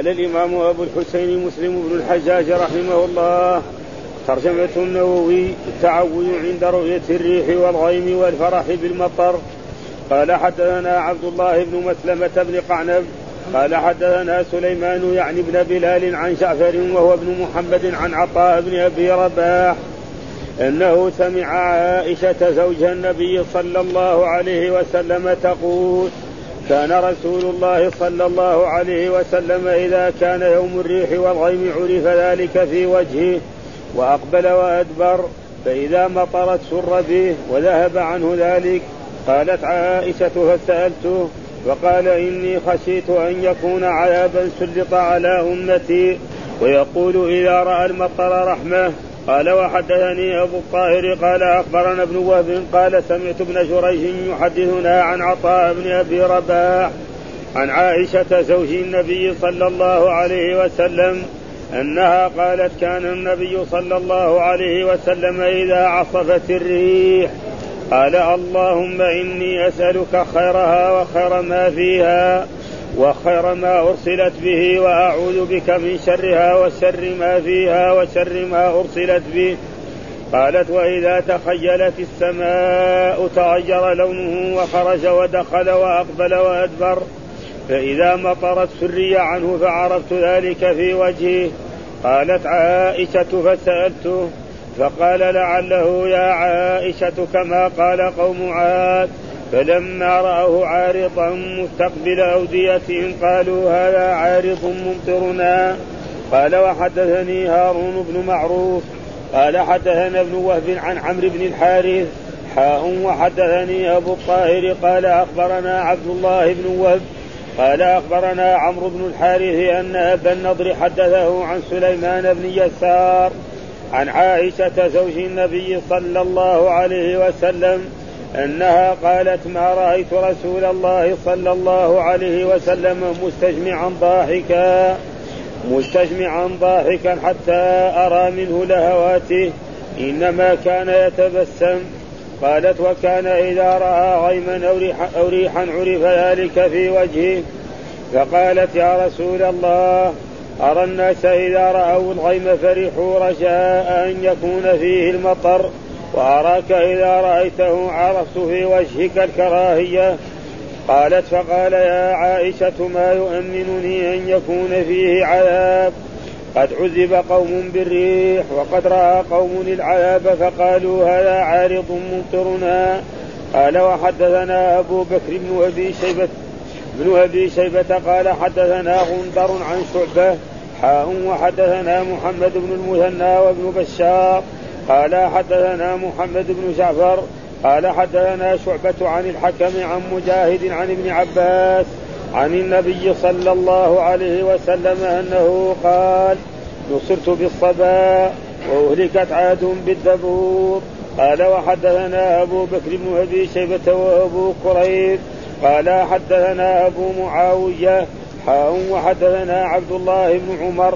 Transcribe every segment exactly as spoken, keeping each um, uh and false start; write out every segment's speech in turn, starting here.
قال الإمام أبو الحسين مسلم بن الحجاج رحمه الله ترجمة النووي التعوذ عند رؤية الريح والغيم والفرح بالمطر. قال حدثنا عبد الله بن مسلمة بن قعنب قال حدثنا سليمان يعني بن بلال عن جعفر وهو ابن محمد عن عطاء بن أبي رباح أنه سمع عائشة زوج النبي صلى الله عليه وسلم تقول كان رسول الله صلى الله عليه وسلم إذا كان يوم الريح والغيم عرف ذلك في وجهه وأقبل وأدبر فإذا مطرت سر به وذهب عنه ذلك. قالت عائشة فسألته وقال إني خشيت أن يكون عذابا سلط على أمتي ويقول إذا رأى المطر رحمة. قال وحدثني أبو الطاهر قال أخبرنا ابن وهب قال سمعت ابن جريج يحدثنا عن عطاء بن أبي رباح عن عائشة زوج النبي صلى الله عليه وسلم أنها قالت كان النبي صلى الله عليه وسلم إذا عصفت الريح قال اللهم إني أسألك خيرها وخير ما فيها وخير ما أرسلت به وأعوذ بك من شرها وشر ما فيها وشر ما أرسلت به. قالت وإذا تخيلت السماء تغير لونه وخرج ودخل وأقبل وأدبر فإذا مطرت سري عنه فعرفت ذلك في وجهه. قالت عائشة فسألته فقال لعله يا عائشة كما قال قوم عاد فلما رأوه عارضا مستقبل أوديتهم قالوا هذا عارض ممطرنا. قال وحدثني هارون بن معروف قال حدثنا ابن وهب عن عمرو بن الحارث حاء وحدثني أبو الطاهر قال أخبرنا عبد الله بن وهب قال أخبرنا عمرو بن الحارث أن أبا النضر حدثه عن سليمان بن يسار عن عائشة زوج النبي صلى الله عليه وسلم أنها قالت ما رأيت رسول الله صلى الله عليه وسلم مستجمعا ضاحكا مستجمعا ضاحكا حتى أرى منه لهواته إنما كان يتبسم. قالت وكان إذا رأى غيما أو ريحا عرف ذلك في وجهه. فقالت يا رسول الله أرى الناس إذا رأوا الغيم فرحوا رجاء أن يكون فيه المطر وأراك إذا رأيته عرفت في وجهك الكراهية. قالت فقال يا عائشة ما يؤمنني أن يكون فيه عذاب قد عذب قوم بالريح وقد رأى قوم العذاب فقالوا هذا عارض ممطرنا. قال وحدثنا أبو بكر بن أبي شيبة بن أبي شيبة قال حدثنا غندار عن شعبة حاء وحدثنا محمد بن المثنى وابن بشار قال حدثنا محمد بن جعفر قال حدثنا شعبة عن الحكم عن مجاهد عن ابن عباس عن النبي صلى الله عليه وسلم أنه قال نصرت بالصبا وأهلكت عاد بالدبور. قال وحدثنا أبو بكر بن أبي شيبة وأبو قريب قال حدثنا أبو معاوية حاء وحدثنا عبد الله بن عمر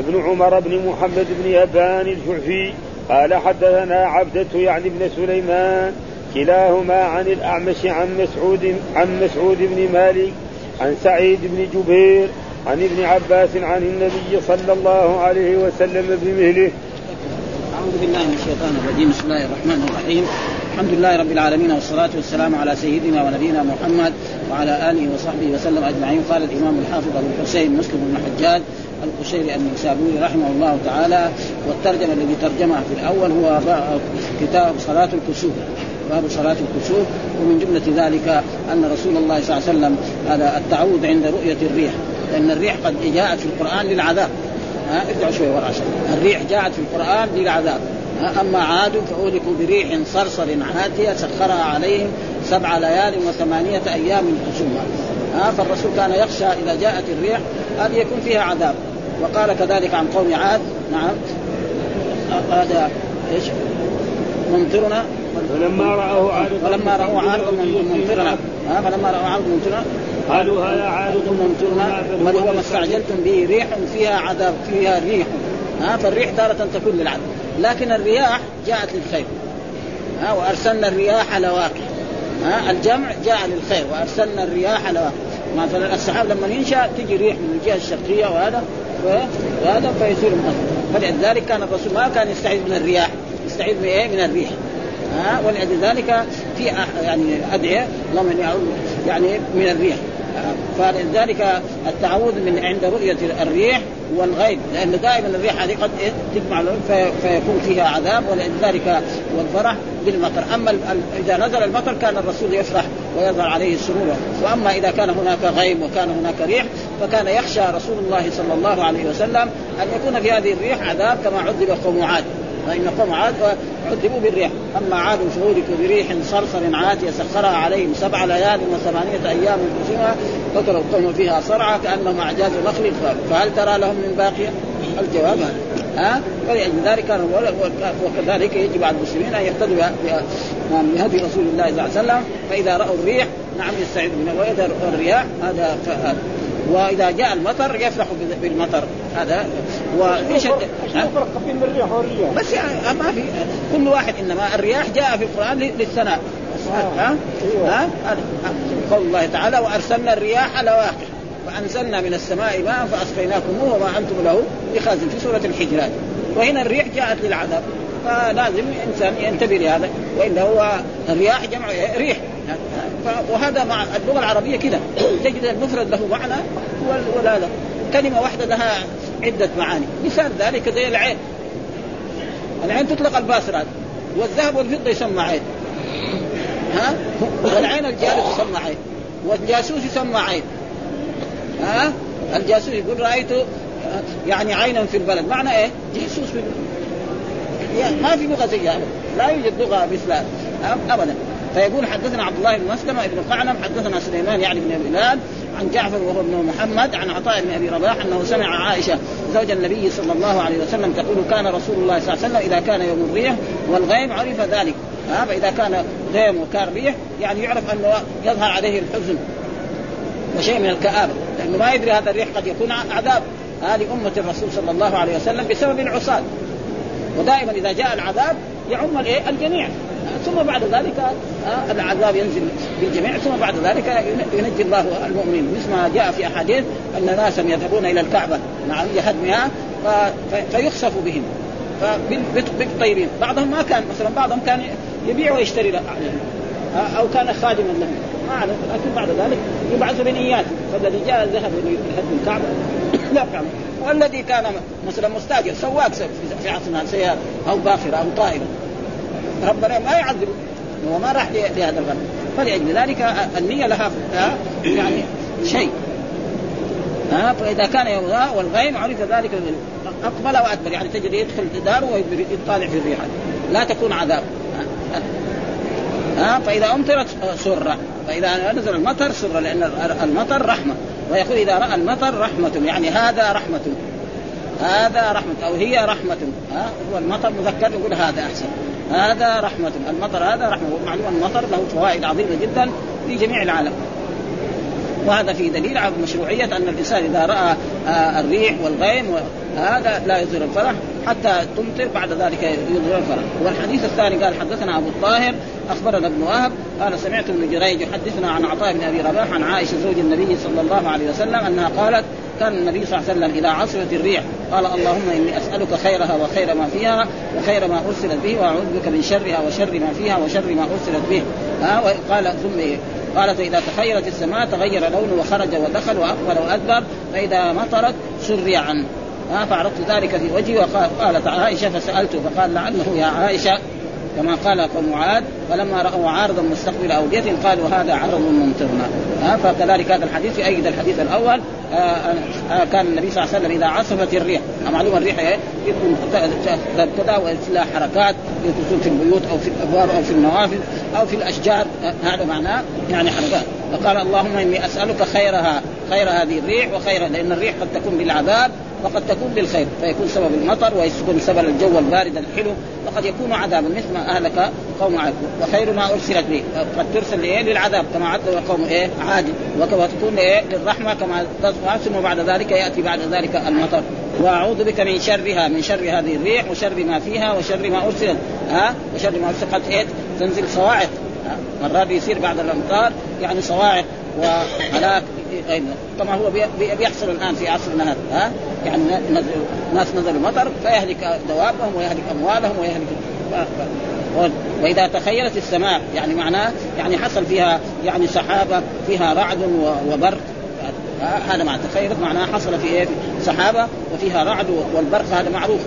بن عمر بن محمد بن أبان الجعفي قال حدثنا عبدة يعني بن سليمان كلاهما عن الأعمش عن مسعود عن مسعود بن مالك عن سعيد بن جبير عن ابن عباس عن النبي صلى الله عليه وسلم بمهله. أعوذ بالله من الشيطان الرجيم بسم الله الرحمن الرحيم الحمد لله رب العالمين والصلاة والسلام على سيدنا ونبينا محمد وعلى آله وصحبه وسلم أجمعين. قال الإمام الحافظ أبو الحسين مسلم بن الحجاج القشيري النسابوري رحمه الله تعالى والترجمة الذي ترجمها في الأول هو كتاب صلاة الكسوف باب صلاة الكسوف. ومن جملة ذلك أن رسول الله صلى الله عليه وسلم هذا التعوذ عند رؤية الريح لأن الريح قد جاءت في القرآن للعذاب. ارجع شوي ورا عشان الريح جاءت في القرآن للعذاب. أما عاد فأهلكوا بريح صرصر عاتية سخرها عليهم سبع ليال وثمانية أيام حسوما. فالرسول كان يخشى إذا جاءت الريح أن يكون فيها عذاب. وقال كذلك عن قوم عاد نعم هذا إيش ممطرنا فلما رأوه عارض ممطرنا فلما رأوه عارض ممطرنا قالوا هذا عارض ممطرنا بل هو ما استعجلتم به ريح فيها عذاب فيها ريح. فالريح تارة تكون للعذاب لكن الرياح جاءت للخير وأرسلنا الرياح لواقع الجمع جاء للخير وأرسلنا الرياح لواقع مثلا السحاب لما ينشأ تجي ريح من الجهة الشرقية وهذا وهذا فيصير مخطر. فلذلك كان الرسول ما كان يستعيذ من الرياح، يستعيذ من ايه؟ من الريح. ها أه؟ ولذلك في يعني ادعيه لمن يعود يعني من الريح. أه؟ فلذلك التعوذ من عند رؤية الريح والغيب، لأن دائما الريح هذه قد تجمع لهم فيكون فيها عذاب. ولذلك والفرح بالمطر، أما إذا نزل المطر كان الرسول يفرح ويظهر عليه السرور، وأما إذا كان هناك غيم وكان هناك ريح فكان يخشى رسول الله صلى الله عليه وسلم أن يكون في هذه الريح عذاب كما عذب قوم عاد، فإن قوم عاد عذبوا بالريح. أما عاد فهلك بريح صرصر عاتية سخرها عليهم سبع ليال وثمانية أيام وسبعة فكروا القوم فيها صرعى كأنهم أعجاز نخل، فهل ترى لهم من باقية؟ الجواب ها. ولذلك وكذلك يجب على المسلمين أن يقتدوا بهدي رسول الله صلى الله عليه وسلم، فإذا رأوا الريح نعم يستعيذ منها، وإذا رأوا الرياح هذا فهذا، وإذا جاء المطر يفرح بالمطر هذا. وإيش الفرق بين الرياح والرياح؟ بس يعني ما في كل واحد، إنما الرياح جاء في القرآن للثناء. ها ها قال الله تعالى وأرسلنا الرياح لواقح وأنزلنا من السماء ماء فأسقيناكموه وما أنتم له بخازن في سورة الحجرات. وهنا الريح جاءت للعذاب، فلازم الإنسان ينتبه لهذا، وإلا هو الرياح جمع ريح. وهذا مع اللغة العربية كده تجد المفرد له معنى والولادة، كلمة واحدة لها عدة معاني. مثال ذلك زي العين، العين تطلق الباسرات، والذهب والفضة يسمى عين، ها والعين الجالس يسمى عين، والجاسوس يسمى عين. ها الجاسوس يقول رأيته يعني عينا في البلد، معنى ايه؟ جاسوس في البلد. ما في لغة زيها، لا يوجد لغة مثلها أبدا. فيقول حدثنا عبد الله بن مسلمة بن قعنب حدثنا سليمان يعني بن بلال عن جعفر وهو ابن محمد عن عطاء بن أبي رباح أنه سمع عائشة زوج النبي صلى الله عليه وسلم تقول كان رسول الله صلى الله عليه وسلم إذا كان يوم الريح والغيم عرف ذلك. ها فإذا كان غيم وكان ريح يعني يعرف أنه يظهر عليه الحزن وشيء من الكآبة، لأنه ما يدري هذا الريح قد يكون عذاب هذه أمة الرسول صلى الله عليه وسلم بسبب العصاة. ودائما إذا جاء العذاب يعم الايه الجميع، ثم بعد ذلك العذاب ينزل بالجميع، ثم بعد ذلك ينجي الله المؤمنين، مثل ما جاء في أحاديث أن ناسا يذهبون إلى الكعبة نعم يهدمها فيخسف بهم بالطيبين. بعضهم ما كان مثلا بعضهم كان يبيع ويشتري عليهم أو كان خادما لهم ما أعلم، لكن بعد ذلك يبعث بنيات، فالذي جاء ذهب لهدم الكعبة لا كعبة، والذي كان مثلا مستاجر سواق في عصرنا سيارة أو باخرة أو طائرة ربنا ما يعذب وما راح لهذا الغرب. فلأجل ذلك النية لها يعني شيء. ها فإذا كان يوضاء والغيم عرف ذلك أقبل وأدبر، يعني تجري يدخل داره ويطالع في الريحة لا تكون عذاب. ها فإذا أمطرت سرة، فإذا نزل المطر سرة، لأن المطر رحمة، ويقول إذا رأى المطر رحمة يعني هذا رحمة هذا رحمة أو هي رحمة. ها والمطر مذكر يقول هذا أحسن، هذا رحمة المطر هذا رحمة. ومعلوم المطر له فوائد عظيمة جدا في جميع العالم، وهذا في دليل على مشروعية أن الإنسان إذا رأى الريح والغيم هذا لا يظهر الفرح حتى تمطر، بعد ذلك يظهر الفرح. والحديث الثاني قال حدثنا أبو الطاهر أخبرنا ابن وهب قال سمعت ابن جريج يحدثنا عن عطاء بن أبي رباح عن عائشة زوج النبي صلى الله عليه وسلم أنها قالت كان النبي صلى الله عليه وسلم إذا عصفت الريح قال اللهم إني أسألك خيرها وخير ما فيها وخير ما أرسلت به وأعوذ بك من شرها وشر ما فيها وشر ما أرسلت به. ها وقال ثم قالت إذا تخيرت السماء تغير لونه وخرج ودخل وأقبل وأدبر فإذا مطرت سري عنه. فعرضت ذلك في وجهي وقالت عائشة فسألته فقال لعنه يا عائشة كما قال قوم عاد، فلما رأوا عارضا مستقبل أوديتهم قالوا هذا عرض ممطرنا. فكذلك هذا الحديث يؤيد الحديث الأول، كان النبي صلى الله عليه وسلم إذا عصفت الريح، معلومة الريح يكون تبتدأ وإلى حركات يكون في البيوت أو في الأبواب أو في النوافذ أو في الأشجار، هذا معناه يعني حركات. فقال اللهم إني أسألك خيرها خير هذه الريح وخير، لأن الريح قد تكون بالعذاب وقد تكون للخير، فيكون سبب المطر ويكون سبب الجو البارد الحلو، وقد يكون عذابا مثل ما أهلك قوم عاد، وخير ما أرسلت به قد ترسل إيه للعذاب كما عذب قوم إيه عاد، وكما تكون إيه للرحمة كما تصبح. ثم بعد ذلك يأتي بعد ذلك المطر، وأعوذ بك من شرها من شر هذه الريح وشر ما فيها وشر ما أرسلت. ها وشر ما أرسلت إيه تنزل صواعق، مرات يصير بعد الأمطار يعني صواعق وهلاك طبعا هو بيحصل الآن في عصرنا هذا ها؟ يعني ناس نزل المطر فيهلك دوابهم ويهلك أموالهم ويهلك وإذا تخيلت السماء يعني معناه يعني حصل فيها يعني سحابة فيها رعد وبرق. هذا معنى تخيلت معناه حصل في إيه سحابة وفيها رعد والبرق هذا معروف.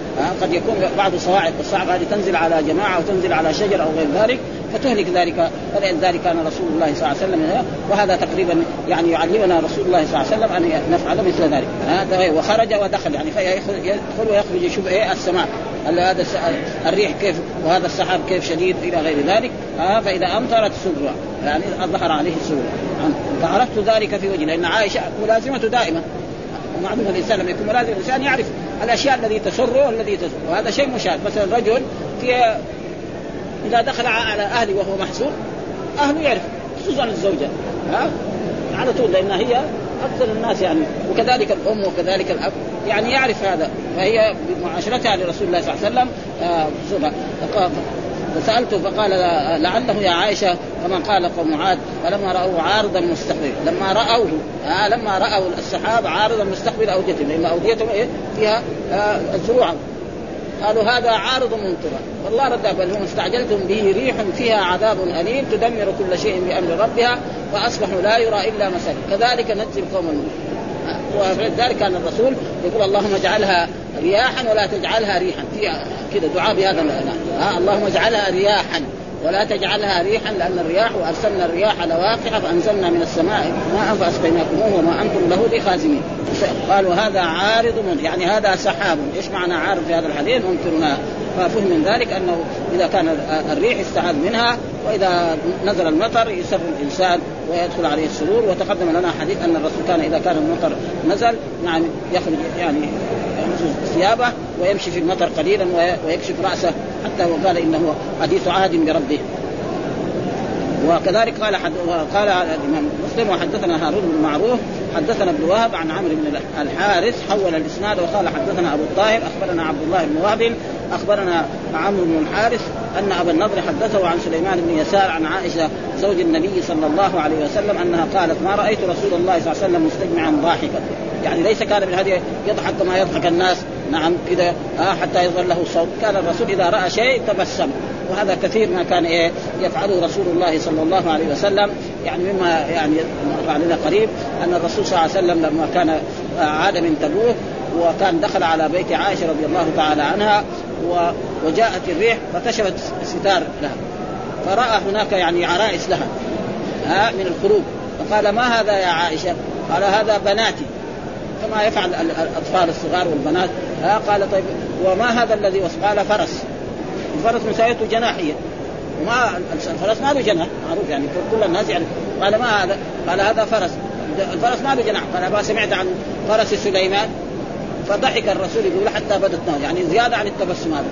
قد يكون بعض صواعق الصعب هذه تنزل على جماعة وتنزل على شجر أو غير ذلك فتهلك ذلك. ولذلك كان رسول الله صلى الله عليه وسلم وهذا تقريبا يعني يعلمنا رسول الله صلى الله عليه وسلم أن نفعل مثل ذلك. هذا وخرج ودخل يعني يدخل ويخرج يشوف إيه السماء هذا الريح كيف وهذا السحاب كيف شديد إلى غير ذلك. آه فإذا أمطرت سدرة يعني أظهر عليه السدرة. فعرفت ذلك في وجهي لأن عائشة ملازمة دائما ومعلومة الإنسان لما يكون ملازم الإنسان يعرف الأشياء الذي تسره والذي تسره. وهذا شيء مشاهد مثلا رجل في إذا دخل على أهلي وهو محسور أهله يعرف خصوصا الزوجة ها على طول لأن هي أكثر الناس يعني وكذلك الأم وكذلك الأب يعني يعرف هذا. فهي معاشرتها لرسول الله صلى الله عليه وسلم آه بصورة فسألته فقال لعله يا عائشة كما قال قوم عاد فلما رأوا عارضا مستقبل لما رأوه آه لما رأوا السحاب عارضا مستقبل أوديتهم لما أوديتهم إيه فيها آه الزروع قالوا هذا عارض ممطر والله رد بل هم استعجلتم به ريح فيها عذاب أليم تدمر كل شيء بأمر ربها فأصبحوا لا يرى إلا مساكن كذلك نجزي القوم المجرمين. وذلك كان الرسول يقول اللهم اجعلها رياحا ولا تجعلها ريحا كده دعاء بهذا آه اللهم اجعلها رياحا ولا تجعلها ريحا لأن الرياح وأرسلنا الرياح لواقح فأنزلنا من السماء ماء فأسقيناكموه وما أنتم له بخازنين. قالوا هذا عارض من يعني هذا سحاب. إيش معنى عارض في هذا الحديث ممطرنا؟ ففهم من ذلك أنه إذا كان الريح استعاذ منها وإذا نزل المطر يسر الإنسان ويدخل عليه السرور. وتقدم لنا حديث أن الرسول كان إذا كان المطر نزل نعم يخرج يعني ثيابه ويمشي في المطر قليلا ويكشف رأسه حتى وقال إنه حديث عهد بربه. وكذلك قال حد... قال الإمام مسلم وحدثنا هارون بن معروف حدثنا ابن وهب عن عمرو بن الحارث حول الإسناد وقال حدثنا أبو الطاهر أخبرنا عبد الله بن وهب أخبرنا عمرو بن الحارث أن أبا النضر حدثه عن سليمان بن يسار عن عائشة زوج النبي صلى الله عليه وسلم أنها قالت ما رأيت رسول الله صلى الله عليه وسلم مستجمعا ضاحكا يعني ليس كان من هذه يضحك كما يضحك الناس نعم كذا آه حتى يظهر له الصوت. كان الرسول إذا رأى شيء تبسم وهذا كثير ما كان إيه يفعله رسول الله صلى الله عليه وسلم. يعني مما يعني علينا قريب أن الرسول صلى الله عليه وسلم لما كان عاد من تبوك وكان دخل على بيت عائشة رضي الله تعالى عنها وجاءت الريح فتشبت ستار لها فرأى هناك يعني عرائس لها آه من الخروج فقال ما هذا يا عائشة؟ قال هذا بناتي كما يفعل الأطفال الصغار والبنات آه قال طيب وما هذا الذي وصقال فرس الفرس مسايته جناحية وما الفرس ما له جناح معروف يعني كل الناس يعني قال ما هذا؟ قال هذا فرس الفرس ما له جناح. قال ما سمعت عن فرس سليمان؟ فضحك الرسول يقول حتى بدت نار يعني زيادة عن التبسم هذا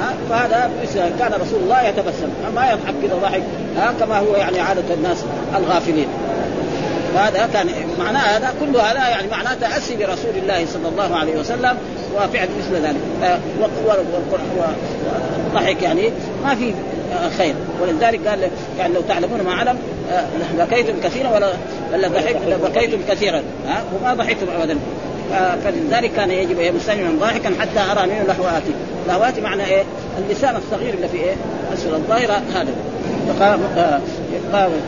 آه فهذا كان رسول الله يتبسم ما يضحك كذا ضحك آه كما هو يعني عادة الناس الغافلين. وهذا كان معناه هذا كل هذا يعني معناه تأسي برسول الله صلى الله عليه وسلم وفعل مثل ذلك آه والضحك يعني ما في آه خير. ولذلك قال يعني لو تعلمون ما علم آه بكيتم كثيرا ولا بكيتم كثيرا آه وما ضحكتم أبدا. فلذلك كان يجب أن يستجمع ضاحكا حتى أرى منه لهواتي. لهواتي معنى إيه؟ اللسان الصغير اللي فيه إيه؟ أسفل الظاهرة هذا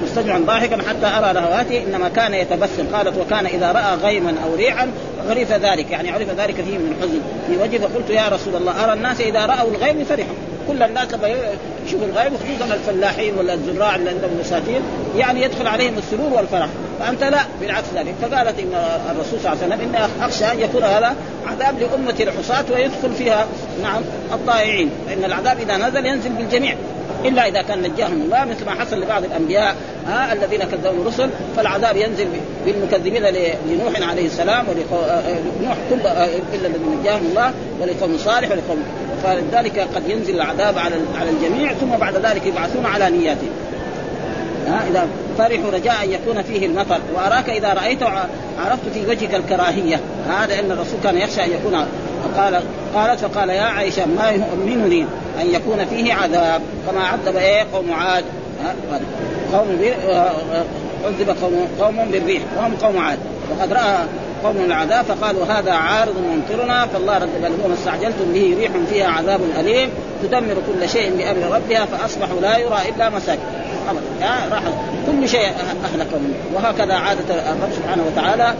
مستجمع ضاحكا حتى أرى لهواتي إنما كان يتبسم. قالت وكان إذا رأى غيما أو ريعا عرف ذلك يعني عرف ذلك فيه من الحزن في وجهه. فقلت يا رسول الله أرى الناس إذا رأوا الغيم فرحوا كل الناس يشوفوا الغيم خصوصا الفلاحين ولا الزراع اللي عندهم مساكين يعني يدخل عليهم السرور والفرح فأنت لا بالعكس ذلك. فقالت إن الرسول صلى الله عليه وسلم إن أخشى أن يكون هذا عذاب لأمة الحصاة ويدخل فيها نعم الضائعين فإن العذاب إذا نزل ينزل بالجميع إلا إذا كان نجاهم الله مثل ما حصل لبعض الأنبياء آه الذين كذبوا الرسل فالعذاب ينزل بالمكذبين لنوح عليه السلام ولنوح كل آه إلا الذين نجاهم الله ولقوم صالح ولقوم. فلذلك قد ينزل العذاب على على الجميع ثم بعد ذلك يبعثون على نياته آه إذا فرحوا رجاء يكون فيه المطر. وأراك إذا رأيته عرفت في وجهك الكراهية هذا آه أن الرسول كان يخشى أن يكون. قال قالت فقال يا عائشة ما يؤمنني أن يكون فيه عذاب كما عذب إيه قوم عاد قوم عذب قوم, قوم بالريح وهم قوم عاد، وقد رأى قوم العذاب فقالوا هذا عارض ممطرنا، فالله رد بل هو ما استعجلتم به ريح فيها عذاب أليم تدمر كل شيء بأمر ربها فأصبحوا لا يرى إلا مساكن. يعني راح كل شيء أهلكهم، وهكذا عادة الرب سبحانه وتعالى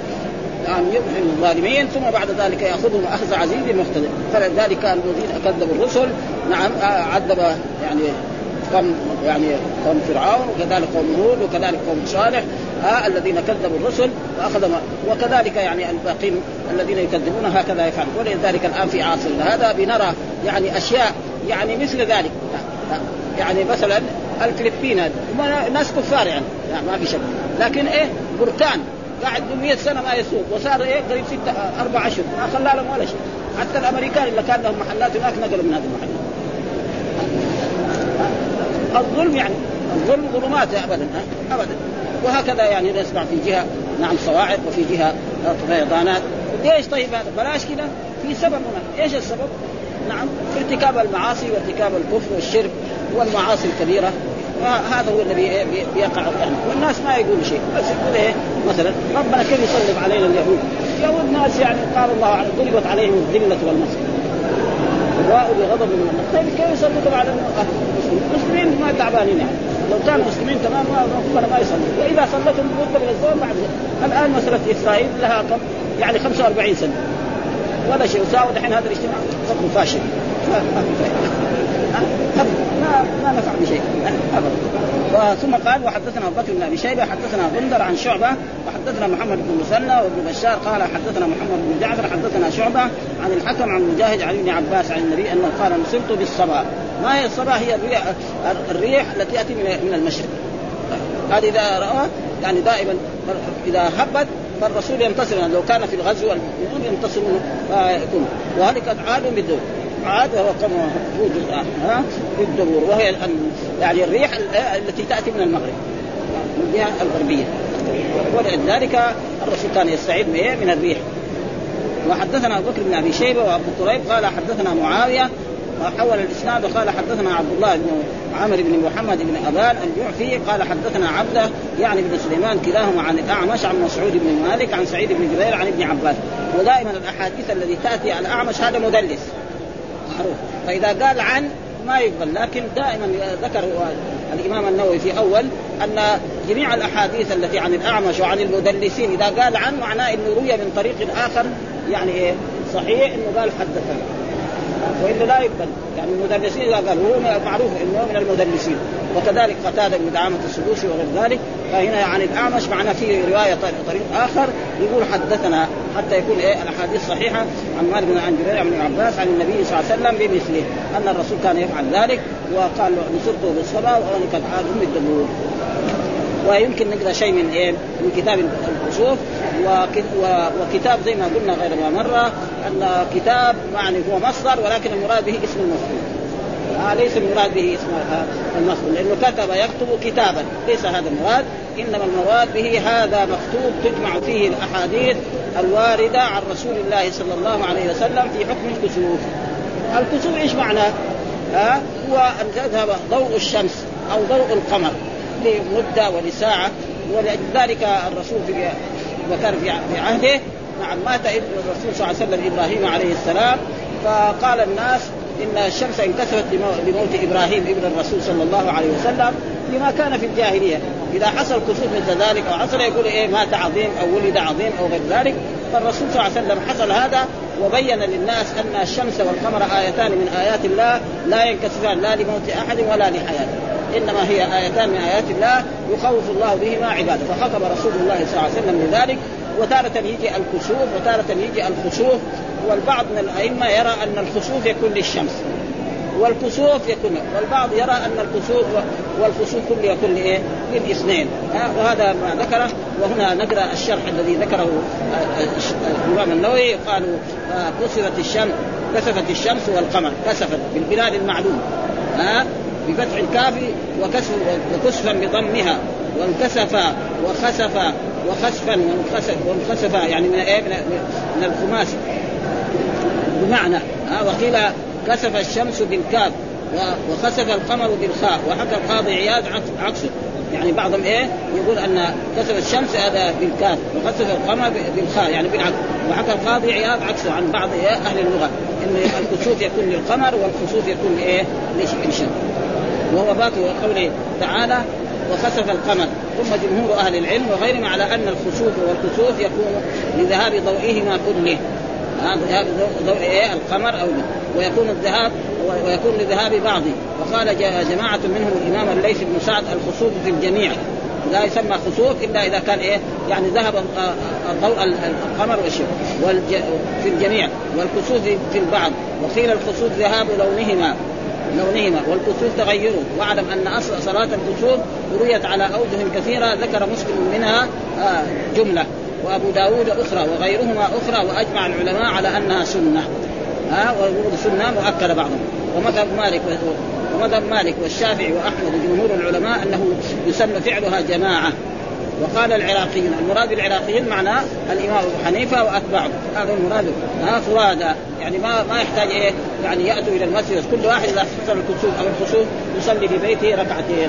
أن يمحي الظالمين ثم بعد ذلك يأخذهم أخذ عزيز مقتدر. فلذلك كان الذين كذبوا الرسل نعم عذب يعني قوم يعني قوم فرعون وكذلك قوم هود وكذلك قوم صالح آه الذين كذبوا الرسل وأخذهم، وكذلك يعني الباقين الذين يكذبون هكذا يفعلون. ولذلك الآن في عصرنا هذا بنرى يعني أشياء يعني مثل ذلك، يعني مثلا الفلبين هذه ناس كفار يعني. يعني ما في شك، لكن إيه بركان قاعد مئة سنة ما يسوق وصار إيه قريب ستة أربع عشر ما خلى لهم ولا شيء. حتى الأمريكان اللي كان لهم محلات هناك نقلوا من هذه المحلات. الظلم يعني الظلم ظلمات أبدا أبدا. وهكذا يعني نسمع في جهة نعم صواعق وفي جهة فيضانات. ليش طيب هذا؟ بلاش كده، في سبب هنا. إيش السبب؟ نعم ارتكاب المعاصي وارتكاب الكفر والشرك والمعاصي الكبيرة، وهذا هو الذي بيقع يعني. والناس ما يقول شيء، بس يقول إيه مثلا ربنا كيف يصلب علينا اليهود؟ اليهود ناس يعني قال الله عنه ضربت عليهم الذلة والمسكنة وبغضب من الله. طيب كيف يصلبوا على المسلمين؟ ما تعبانين يعني، لو كانوا مسلمين تمام ما ما يصلبوا، وإذا صلتهم بغضب من الزوال بعد. الآن مسألة إسرائيل لها كم يعني خمسة وأربعين سنة ولا شيء يساوي. الحين هذا الاجتماع صدق فاشل ما ما نفع بشيء أبدا. ثم قال وحدثنا أبو بكر بن أبي شيبة حدثنا غندار عن شعبة وحدثنا محمد بن المثنى وابن بشار قال حدثنا محمد بن جعفر حدثنا شعبة عن الحكم عن مجاهد عن ابن عباس عن النبي أنه قال نصبت بالصبا. ما هي الصبا؟ هي الريح, الريح التي تأتي من المشرق. هذه إذا رأى يعني دائما إذا هبت فالرسول ينتصر، لو كان في الغزو والجنود ينتصرون فيكون. وهلكت عاد بالدور، عاد وقوم بالدور، وهي يعني الريح التي تأتي من المغرب من الجهة الغربية، ولذلك الرسول كان يستعيد من الريح. وحدثنا أبو بكر بن أبي شيبة وأبو الطاهر قال حدثنا معاوية حول الإسناد قال حدثنا عبد الله بن عمر بن محمد بن أبان الجعفي قال حدثنا عبدة يعني بن سليمان كلاهما عن الأعمش عن مسعود بن مالك عن سعيد بن جبير عن ابن عباس. ودائما الأحاديث الذي تأتي على الأعمش هذا مدلس معروف، فإذا قال عن ما يقبل. لكن دائما ذكر الإمام النووي في أول أن جميع الأحاديث التي عن الأعمش وعن المدلسين إذا قال عن معناه إنه روي من طريق آخر يعني إيه صحيح إنه قال حدثنا، وإنه لا يقبل يعني المدلسين لا قالوا معروف إنه من المدلسين. وكذلك قتادة بن دعامة السدوسي وغير ذلك. فهنا عن الأعمش معنا في رواية طريق آخر يقول حدثنا حتى يكون إيه الأحاديث صحيحة عن مالك عن جرير عن عباس عن النبي صلى الله عليه وسلم بمثله أن الرسول كان يفعل ذلك. وقال نصرته بالصلاة وأنا قد عادهم الدبور. ويمكن نقرأ شيء من إيه من كتاب الكسوف وكتاب زي ما قلنا غير ما مرة أن كتاب معني هو مصدر، ولكن المراد به اسم المصدر آه ليس المراد به اسم المصدر، لأنه كتب يكتب كتابا ليس هذا المراد، إنما المراد به هذا مكتوب تجمع فيه الأحاديث الواردة عن رسول الله صلى الله عليه وسلم في حكم الكسوف. الكسوف إيش معناه؟ آه هو أن تذهب ضوء الشمس أو ضوء القمر لمدة ولساعة. ولذلك الرسول وكان في عهده نعم مات الرسول صلى الله عليه وسلم إبراهيم عليه السلام، فقال الناس إن الشمس انكسرت لموت إبراهيم ابن الرسول صلى الله عليه وسلم لما كان في الجاهلية. إذا حصل كسوف مثل ذلك أو حصل يقول إيه مات عظيم أو ولد عظيم أو غير ذلك. فالرسول صلى الله عليه وسلم حصل هذا وبين للناس أن الشمس والقمر آيتان من آيات الله لا ينكسفان لا لموت أحد ولا لحياته، إنما هي آيتان من آيات الله يخوف الله بهما عباده. فخطب رسول الله صلى الله عليه وسلم لذلك. وتارة يجي الكسوف وتارة يجي الخسوف. والبعض من الأئمة يرى أن الخسوف يكون للشمس والكسوف يكون، والبعض يرى أن الكسوف والخسوف كل يكون إيه للاثنين. وهذا ما ذكره. وهنا نقرأ الشرح الذي ذكره الإمام النووي. قالوا كسفت الشمس كسفت الشمس والقمر كسفت بالبلاد المعلوم ها بفتح الكاف وكسف وكسفا بضمها وانكسفا وخسفا وخسفا وانخسفا يعني من ايه من الخماس بمعنى ها. وقيل كسف الشمس بالكاف وخسف القمر بالخاء، وحكى القاضي عياض عكسه يعني بعضهم ايه يقول ان كسب الشمس هذا بالكاف وكسب القمر بالخاء يعني بالعكس. وحكى القاضي عياض عكسه عن بعض ايه اهل اللغه ان الكسوف يكون للقمر والخسوف يكون ايه للشمس، وهو باطل قوله تعالى وخسف القمر. ثم جمهور اهل العلم وغيرهم على ان الخسوف والكسوف يكون لذهاب ضوئهما كله، هذا ضوء ايه القمر او لا، ويكون الذهاب ويكون لذهاب بعضه. وقال جماعه منهم الامام الليث بن سعد الخسوف في الجميع لا يسمى خسوف الا اذا كان ايه يعني ذهب الضوء القمر والشمس في الجميع، والكسوف في البعض. وقيل الخسوف ذهاب لونهما لونهما والكسوف تغيره. واعلم ان اصل صلاه الكسوف رويت على اوجه كثيره ذكر مسلم منها جمله وابو داود اخرى وغيرهما اخرى، واجمع العلماء على انها سنه ها وسنه مؤكده بعضهم. ومذهب مالك ومذهب مالك والشافعي واحمد وجمهور العلماء انه يسمى فعلها جماعه. وقال العراقيون المراد العراقيين معناه الامام ابو حنيفه واتباعه، هذا المراد ها فرادا يعني ما ما يحتاج ايه يعني ياتوا الى المسجد كل واحد اذا حصل الكسوف او الخسوف يصلي في بيته ركعتين،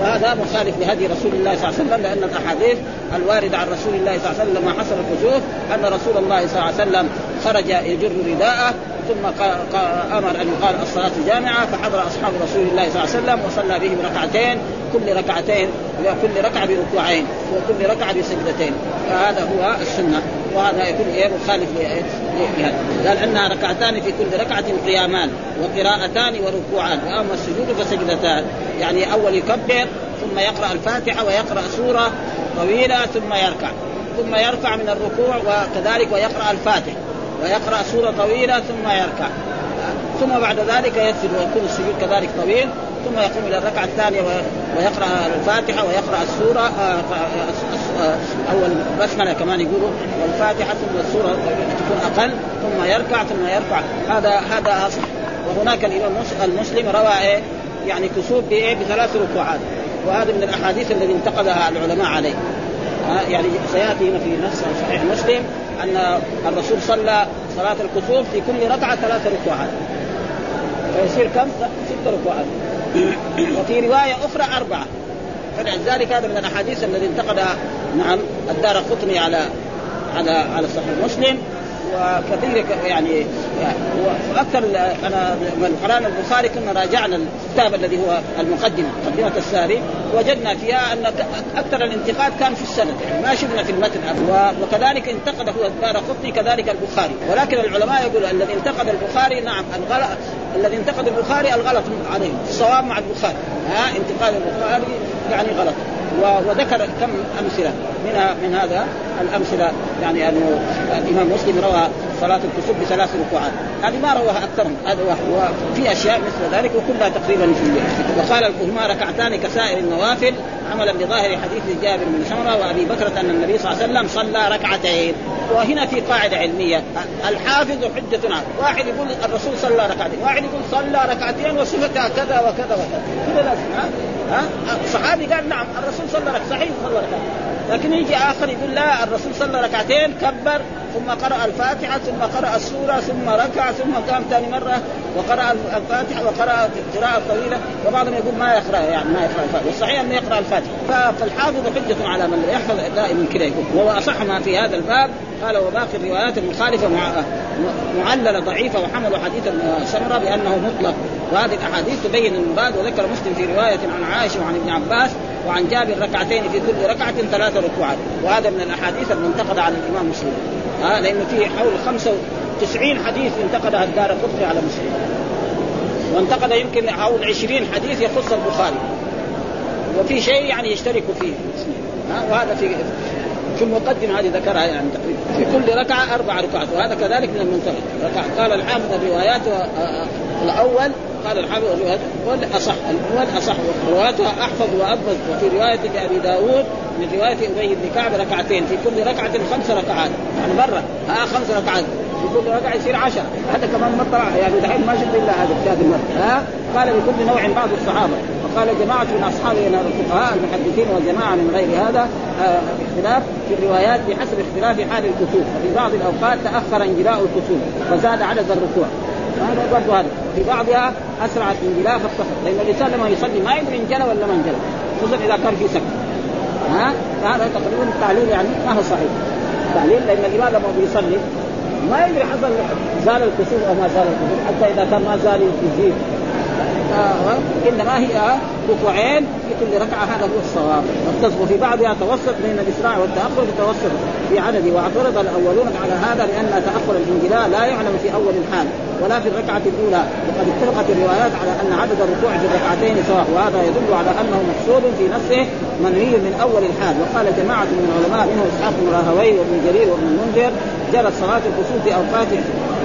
وهذا مخالف لهدي رسول الله صلى الله عليه وسلم، لأن الأحاديث الواردة عن رسول الله صلى الله عليه وسلم لما حصل الكسوف أن رسول الله صلى الله عليه وسلم خرج يجر رداءه ثم أمر أن يقال الصلاة الجامعة، فحضر أصحاب رسول الله صلى الله عليه وسلم وصلى بهم ركعتين كل ركعتين وكل ركعة بركوعين وكل ركعة بسجدتين، فهذا هو السنة. وهذا يكون إيه مخالف لهذا، لأنها ركعتان في كل ركعة قيامان وقراءتان وركوعان، وأما السجود فسجدتان يعني أول يكبر ثم يقرأ الفاتحة ويقرأ سورة طويلة ثم يركع ثم يرفع من الركوع وكذلك ويقرأ الفاتحة ويقرأ سورة طويلة ثم يركع، ثم بعد ذلك يسجد ويكون السجود كذلك طويل، ثم يقوم إلى الركعة الثانية ويقرأ الفاتحة ويقرأ السورة أول بسملة كمان يقولوا والفاتحة ثم السورة تكون أقل ثم يركع ثم يرفع، هذا هذا أصح. وهناك الإمام المسلم روى يعني كسوف بثلاث ركوعات، وهذا من الأحاديث الذي انتقدها العلماء عليه، يعني سيأتي هنا في نص صحيح مسلم أن الرسول صلى صلاة الكسوف في كل ركعة ثلاث ركوعات فيصير كم؟ ست ركوعات، وفي رواية أخرى أربعة. فلذلك هذا من الأحاديث الذي انتقدها نعم الدارقطني على على على صحيح مسلم وكثير يعني وأكثر. أنا من قرأنا البخاري كنا راجعنا الكتاب الذي هو المقدمة مقدمة الساري وجدنا فيها أن أكثر الانتقاد كان في السند، يعني ما شفنا في المتن أبواب، وكذلك انتقد هو الدارقطني كذلك البخاري. ولكن العلماء يقولوا الذي انتقد البخاري نعم الغلط، الذي انتقد البخاري الغلط عليه الصواب مع البخاري، ها انتقاد البخاري يعني غلط. وذكر كم أمثلة منها من هذا الأمثلة، يعني أنه الإمام مسلم روى صلاة الكسوف بثلاث ركوعات، هذه ما رواها أكثرهم، هذا واحد وفي أشياء مثل ذلك وكلها تقريبا في. وقال الكهما ركعتان كسائر النوافل عملا بظاهر حديث جابر بن سمرة وأبي بكرة أن النبي صلى الله عليه وسلم صلى ركعتين. وهنا في قاعدة علمية الحافظ حجة عنه، واحد يقول الرسول صلى ركعتين، واحد يقول صلى ركعتين وصفتها كذا وكذا وكذا كذا لازم. ها الصحابي قال نعم الرسول صلى ركعتين صحيح صلى ركعتين، لكن يجي آخر يقول لا الرسول صلى ركعتين كبر ثم قرأ الفاتحة ثم قرأ السورة ثم ركع ثم قام ثاني مرة وقرأ الفاتحة وقرأ قراءة طويلة، وبعضهم يقول ما يقرأ يعني ما يقرأ الفاتحة، والصحيح أن يقرأ الفاتحة. فالحافظ حجة على من يحفظ دائما كذا يقول. وهو أصح ما في هذا الباب. قال وباقي الروايات المخالفة معللة ضعيفة، وحملوا حديث السمرة بأنه مطلق، وهذه الأحاديث تبين المباد. وذكر مسلم في رواية عن عائشة وعن ابن عباس وعن جابر ركعتين في كل ركعة ثلاث ركوعات، وهذا من الأحاديث المنتقدة على الإمام مسلم، ها لأنه فيه حول خمسة وتسعين حديث انتقدها الدارقطني على مسلم، وانتقد يمكن حول عشرين حديث يخص البخاري، وفي شيء يعني يشترك فيه ها. وهذا في في المقدمة هذه ذكرها يعني تقريبا في كل ركعة أربع ركعات، وهذا كذلك من المنتقد. قال الحافظ الروايات الأول قال الحافظ الروايات الأول أصح الأول أصح رواياتها أحفظ وأضبط. وفي رواية أبي داود من رواية أبي بن كعب ركعتين في كل ركعة خمس ركعات، يعني مرة ها خمس ركعات في كل ركعة يصير عشرة، هذا كمان ما طلع يعني دحين ما شفت إلا هذا الكتاب المرة ها. قال لكل نوع بعض الصحابة، وقال جماعة من أصحابه من الفقهاء المحدثين وجماعة من غير هذا آه اختلاف في الروايات بحسب اختلاف حال الكسوف، وفي بعض الأوقات تأخر انجلاء الكسوف فزاد عدد الركوع، هذا برضو هذا في بعضها أسرعت من جلاه فاختفت، لأن الإنسان لما يصلي ما يدري انجلى ولا ما انجلى، خصوصا إذا كان في سكت. ها هذا تقريبا التعليل يعني ما هو صحيح تعليل، لأن الإمام لما بيصلي ما يدري حصل زال الكسوف أو ما زال الكسوف، حتى إذا كان ما زال يزيد. آه. إنما هي ركوعين في كل ركعة، هذا هو الصواب. والتصبر في بعضها توسط بين الإسراع والتأخر توسط في عدد، واعترض الأولون على هذا لأن تأخر الانجلاء لا يعلم في أول الحال ولا في الركعة الأولى، وقد اتفقت الروايات على أن عدد الركوع في الركعتين سواء، وهذا يدل على أنه مقصود في نفسه منهي من أول الحال. وقال جماعة من العلماء منهم إسحاق بن راهويه وابن جرير وابن المنذر جرت صلاة الكسوف في أوقاته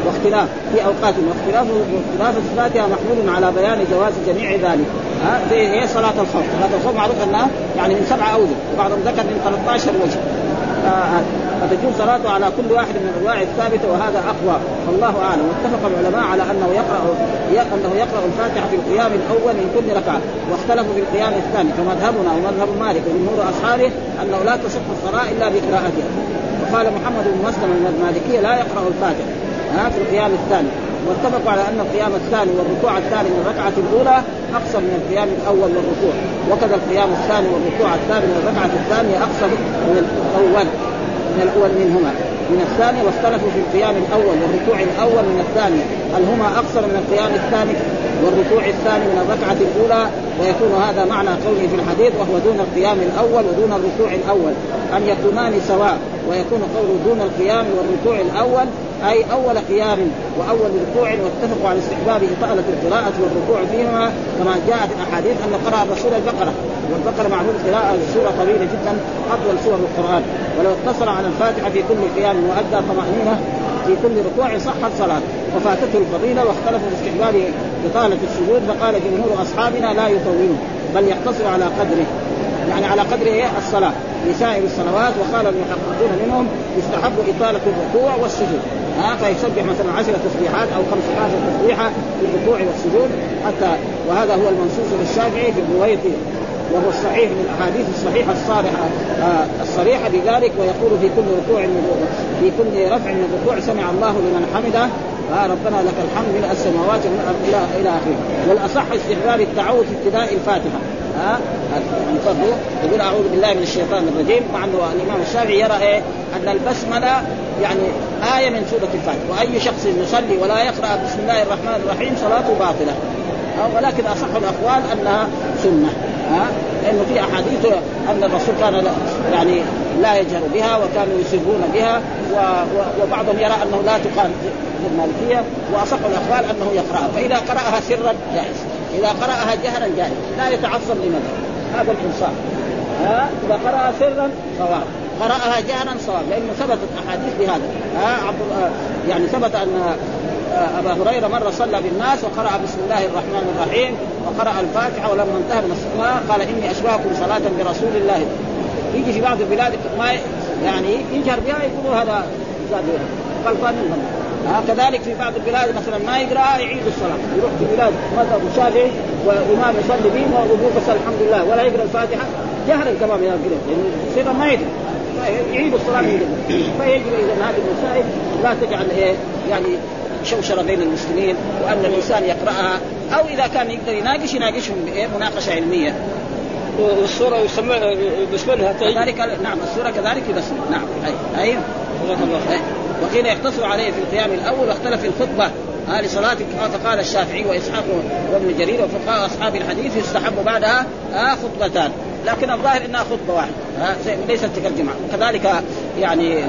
واختلاف في أوقات واختلاف واختلاف صلاتها محمول على بيان جواز جميع ذلك. ها زي ايه صلاة الخوف؟ صلاة الخوف معروف أنها يعني من سبعة أوجه، وبعضهم ذكر من ثلاثة عشر وجه، فتجوز صلاته على كل واحد من الأنواع الثابتة وهذا أقوى، والله أعلم. واتفق العلماء على أنه يقرأ أنه يقرأ الفاتحة في القيام الأول من كل ركعة، واختلفوا في القيام الثاني فمذهبنا ومذهب مالك وجمهور أصحابه أنه لا تصح الصلاة إلا بقراءتها. وقال محمد بن مسلمة بن المالكية لا يقرأ الفاتحة في القيام الثاني، واتفقوا على أن القيام الثاني والركوع الثاني من الركعة الأولى أقصر من القيام الأول والركوع، وكذا القيام الثاني والركوع الثاني من الركعة الثانية أقصر من الأول من الأول منهما من الثاني، واختلفوا في القيام الأول والركوع الأول من الثاني هل هما أقصر من القيام الثاني والركوع الثاني من الركعة الأولى، ويكون هذا معنى قوله في الحديث وهو دون القيام الأول ودون الركوع الأول أن يكونان سواء، ويكون قوله دون القيام والركوع الأول أي أول قيام وأول ركوع، واتفقوا على استحباب إطالة القراءة والركوع فيهما كما جاءت الأحاديث أن قرأ بسورة البقرة، والبقرة معمول قراءة السورة طويلة جدا أطول سور القرآن، ولو اقتصر على الفاتحة في كل قيام وأدى طمأنينة في كل ركوع صحت صلاة وفاتته الفضيلة. واختلفوا في استحباب إطالة السجود، فقال جمهور أصحابنا لا يطوله بل يقتصر على قدره، يعني على قدر إيه الصلاة لسائر الصلوات. وقال المحققون منهم يستحب إطالة الركوع والسجود، ها فيسبح مثلا عشرة تسبيحات أو خمس عشرة تسبيحة في الركوع والسجود حتى، وهذا هو المنصوص للشافعي في البويطي وهو الصحيح من الأحاديث الصحيحة الصارحة آه الصريحة بذلك. ويقول في كل ركوع في كل رفع من الركوع سمع الله لمن حمده، آه ربنا لك الحمد من السماوات إلى إلى آخره. والأصح استحباب التعوذ في ابتداء الفاتحة، ها انتبهوا يقول أعوذ بالله من الشيطان الرجيم، مع أنه الإمام الشافعي يرى إيه؟ أن البسملة يعني آية من سورة الفاتحة، وأي شخص يصلي ولا يقرأ بسم الله الرحمن الرحيم صلاته باطلة، ولكن أصح الأقوال أنها سنة، ها لأنه في أحاديث أن الرسول كان لا يعني لا يجهر بها وكانوا يسرون بها، وبعضهم يرى أنه لا تقال المالكية، وأصح الأقوال أنه يقرأها، فإذا قرأها سرا جائز، إذا قرأها جهرا جائز، لا يتعصب لمذهب، هذا الإنصاف. ها إذا قرأها سرا صواب، قرأها جهرا صواب، لأنه ثبتت أحاديث بهذا. ها عبد يعني ثبت أن أبا هريرة مرة صلى بالناس وقرأ بسم الله الرحمن الرحيم وقرأ الفاتحة، ولما انتهى من الصلاة قال إني أشبهكم صلاة برسول الله. يجي في بعض البلاد ما يعني يجهر بها يقولوا هذا قلبان منهم، كذلك في بعض البلاد مثلا ما يقرأ يعيد الصلاة، يروح في بلاد مذهب الشافعي وإمام يصلي بهم ويقول الحمد لله ولا يقرأ الفاتحة جهرا كما بيان قلت لأنه سيدا ما يدري يعيد الصلاة من جديد. فيجب إذن هذه المسائل لا تجعل إيه يعني شوشرة بين المسلمين، وأن الإنسان يقرأها أو إذا كان يقدر يناقش يناقشهم مناقشة علمية. والسورة يسمى بسملها كذلك، نعم السورة كذلك بسم نعم أي أي وقيل يقتصر عليه في القيام الأول. واختلف في الخطبة هذه صلاة، فقال الشافعي وإسحاق وابن جرير وفقهاء أصحاب الحديث يستحب بعدها آه خطبتان، لكن الظاهر إنها خطبة واحدة ليست كالجمعة. وكذلك يعني آه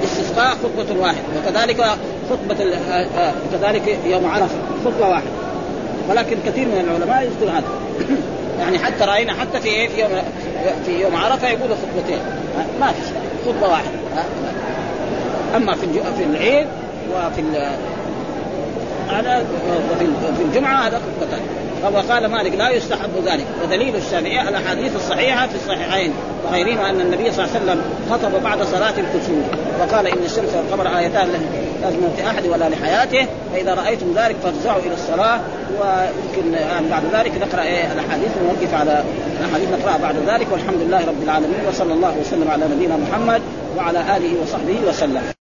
الاستسقاء خطبة واحدة، وكذلك خطبة آه آه كذلك يوم عرفة خطبة واحدة، ولكن كثير من العلماء يذكر هذا يعني حتى رأينا حتى في إيه في يوم في يوم عرفة يقولوا خطبتين، آه ما فيش خطبة واحدة. آه أما في في العيد وفي هذا في الجمعة هذا خطبتان. وقال مالك لا يستحب ذلك، ودليل الشافعي الأحاديث الصحيحة في الصحيحين وغيرهما أن النبي صلى الله عليه وسلم خطب بعد صلاة الكسوف وقال إن الشمس والقمر آيتان لا لموت أحد ولا لحياته، فإذا رأيتم ذلك فارجعوا إلى الصلاة. ويمكن بعد ذلك نقرأ الأحاديث ونوقف على الأحاديث نقرأ بعد ذلك. والحمد لله رب العالمين، وصلى الله وسلم على نبينا محمد وعلى آله وصحبه وسلم.